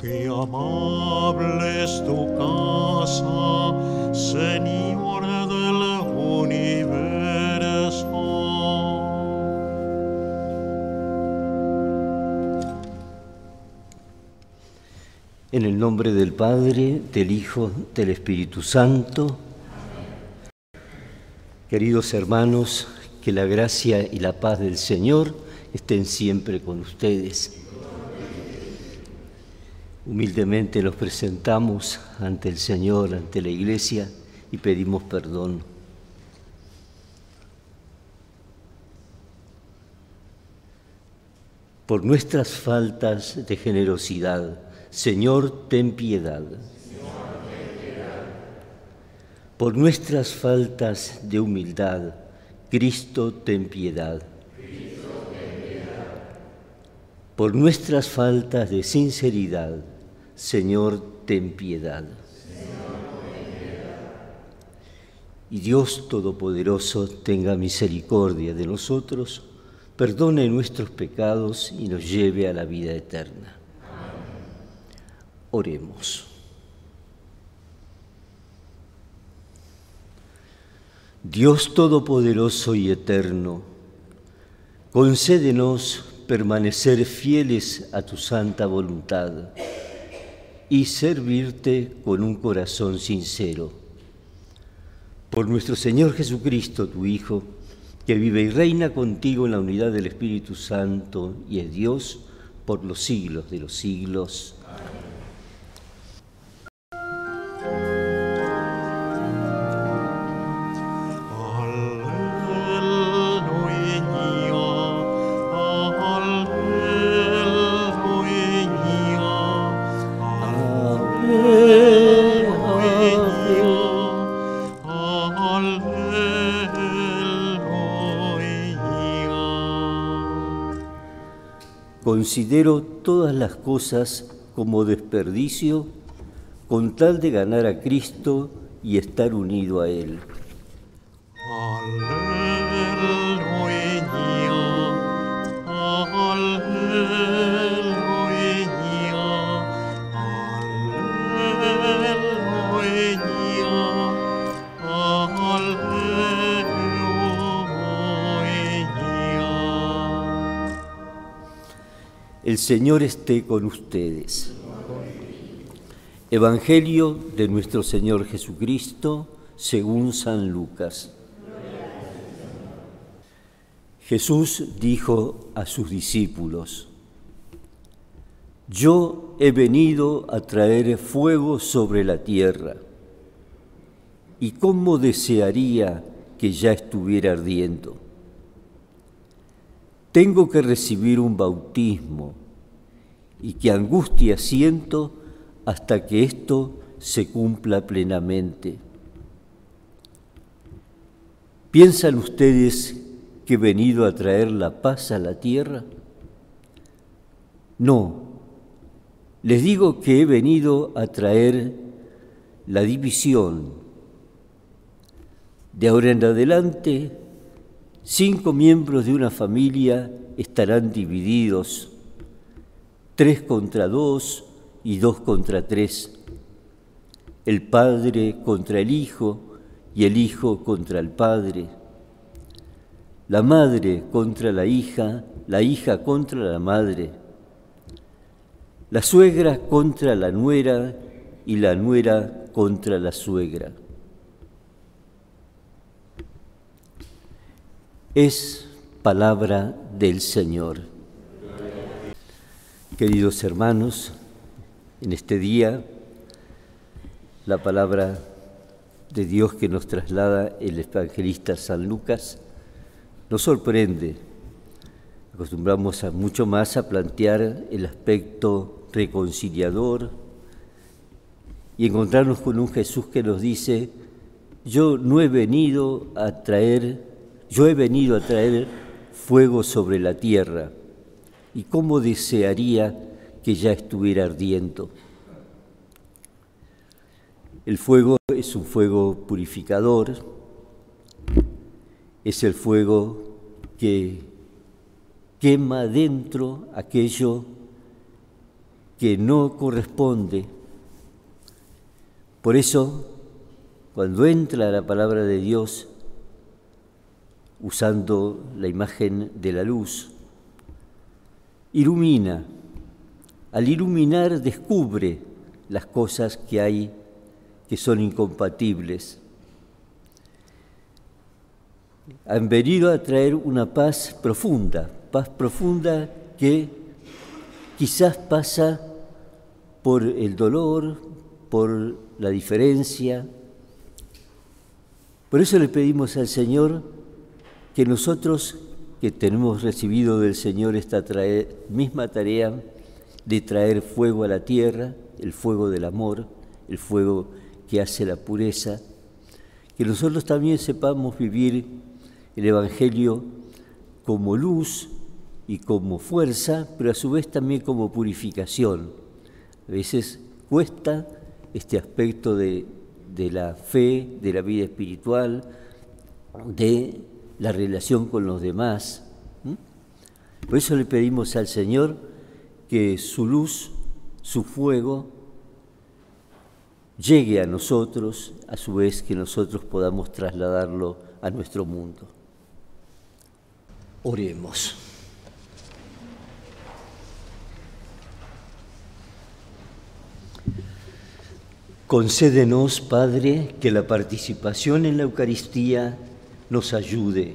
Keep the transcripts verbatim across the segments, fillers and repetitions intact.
Qué amable es tu casa, Señor del universo. En el nombre del Padre, del Hijo, del Espíritu Santo. Queridos hermanos, que la gracia y la paz del Señor estén siempre con ustedes. Humildemente los presentamos ante el Señor, ante la Iglesia, y pedimos perdón. Por nuestras faltas de generosidad, Señor, ten piedad. Por nuestras faltas de humildad, Cristo, ten piedad. Cristo, ten piedad. Por nuestras faltas de sinceridad, Señor, ten piedad. Señor, ten piedad. Y Dios Todopoderoso tenga misericordia de nosotros, perdone nuestros pecados y nos lleve a la vida eterna. Amén. Oremos. Dios Todopoderoso y Eterno, concédenos permanecer fieles a tu santa voluntad y servirte con un corazón sincero. Por nuestro Señor Jesucristo, tu Hijo, que vive y reina contigo en la unidad del Espíritu Santo y es Dios por los siglos de los siglos. Amén. Considero todas las cosas como desperdicio con tal de ganar a Cristo y estar unido a Él. Aleluya, aleluya, aleluya. El Señor esté con ustedes. Evangelio de nuestro Señor Jesucristo según San Lucas. Jesús dijo a sus discípulos: Yo he venido a traer fuego sobre la tierra, y cómo desearía que ya estuviera ardiendo. Tengo que recibir un bautismo, y qué angustia siento hasta que esto se cumpla plenamente. ¿Piensan ustedes que he venido a traer la paz a la tierra? No, les digo que he venido a traer la división. De ahora en adelante, cinco miembros de una familia estarán divididos, tres contra dos y dos contra tres, el padre contra el hijo y el hijo contra el padre, la madre contra la hija, la hija contra la madre, la suegra contra la nuera y la nuera contra la suegra. Es palabra del Señor. Queridos hermanos, en este día, la palabra de Dios que nos traslada el evangelista San Lucas nos sorprende. Acostumbramos a mucho más a plantear el aspecto reconciliador y encontrarnos con un Jesús que nos dice: Yo no he venido a traer Yo he venido a traer fuego sobre la tierra, y cómo desearía que ya estuviera ardiendo. El fuego es un fuego purificador, es el fuego que quema dentro aquello que no corresponde. Por eso, cuando entra la palabra de Dios, usando la imagen de la luz, ilumina. Al iluminar descubre las cosas que hay que son incompatibles. Han venido a traer una paz profunda, paz profunda que quizás pasa por el dolor, por la diferencia. Por eso le pedimos al Señor que nosotros, que tenemos recibido del Señor esta trae, misma tarea de traer fuego a la tierra, el fuego del amor, el fuego que hace la pureza, que nosotros también sepamos vivir el Evangelio como luz y como fuerza, pero a su vez también como purificación. A veces cuesta este aspecto de, de la fe, de la vida espiritual, de la relación con los demás. ¿Mm? Por eso le pedimos al Señor que su luz, su fuego, llegue a nosotros, a su vez que nosotros podamos trasladarlo a nuestro mundo. Oremos. Concédenos, Padre, que la participación en la Eucaristía nos ayude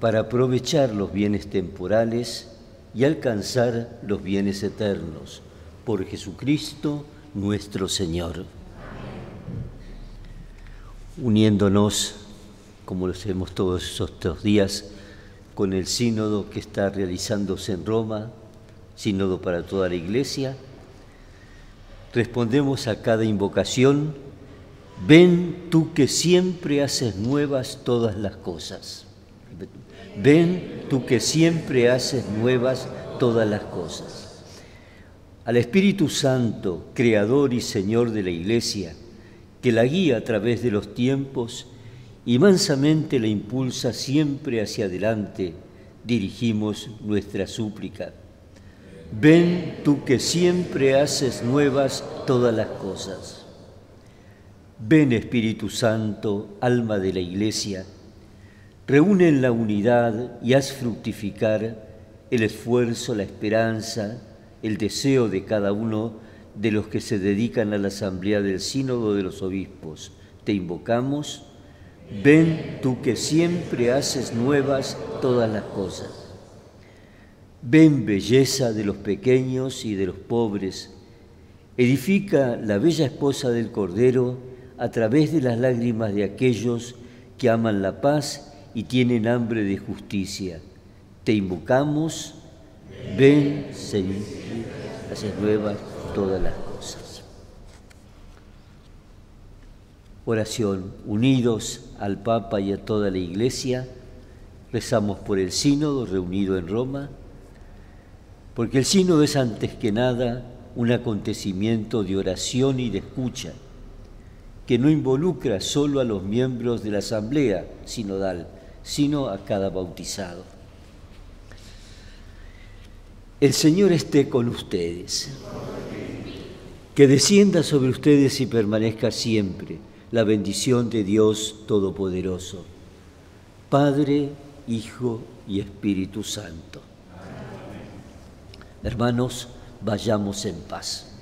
para aprovechar los bienes temporales y alcanzar los bienes eternos. Por Jesucristo nuestro Señor. Amén. Uniéndonos, como lo hacemos todos estos días, con el sínodo que está realizándose en Roma, sínodo para toda la Iglesia, respondemos a cada invocación: ven tú que siempre haces nuevas todas las cosas. Ven tú que siempre haces nuevas todas las cosas. Al Espíritu Santo, Creador y Señor de la Iglesia, que la guía a través de los tiempos y mansamente la impulsa siempre hacia adelante, dirigimos nuestra súplica. Ven tú que siempre haces nuevas todas las cosas. Ven, Espíritu Santo, alma de la Iglesia, reúne en la unidad y haz fructificar el esfuerzo, la esperanza, el deseo de cada uno de los que se dedican a la asamblea del Sínodo de los Obispos. Te invocamos. Ven tú que siempre haces nuevas todas las cosas. Ven, belleza de los pequeños y de los pobres, edifica la bella esposa del Cordero a través de las lágrimas de aquellos que aman la paz y tienen hambre de justicia. Te invocamos. Ven, Señor, haces nuevas todas las cosas. Oración. Unidos al Papa y a toda la Iglesia, rezamos por el Sínodo reunido en Roma, porque el Sínodo es antes que nada un acontecimiento de oración y de escucha, que no involucra solo a los miembros de la asamblea sinodal, sino a cada bautizado. El Señor esté con ustedes. Que descienda sobre ustedes y permanezca siempre la bendición de Dios Todopoderoso, Padre, Hijo y Espíritu Santo. Hermanos, vayamos en paz.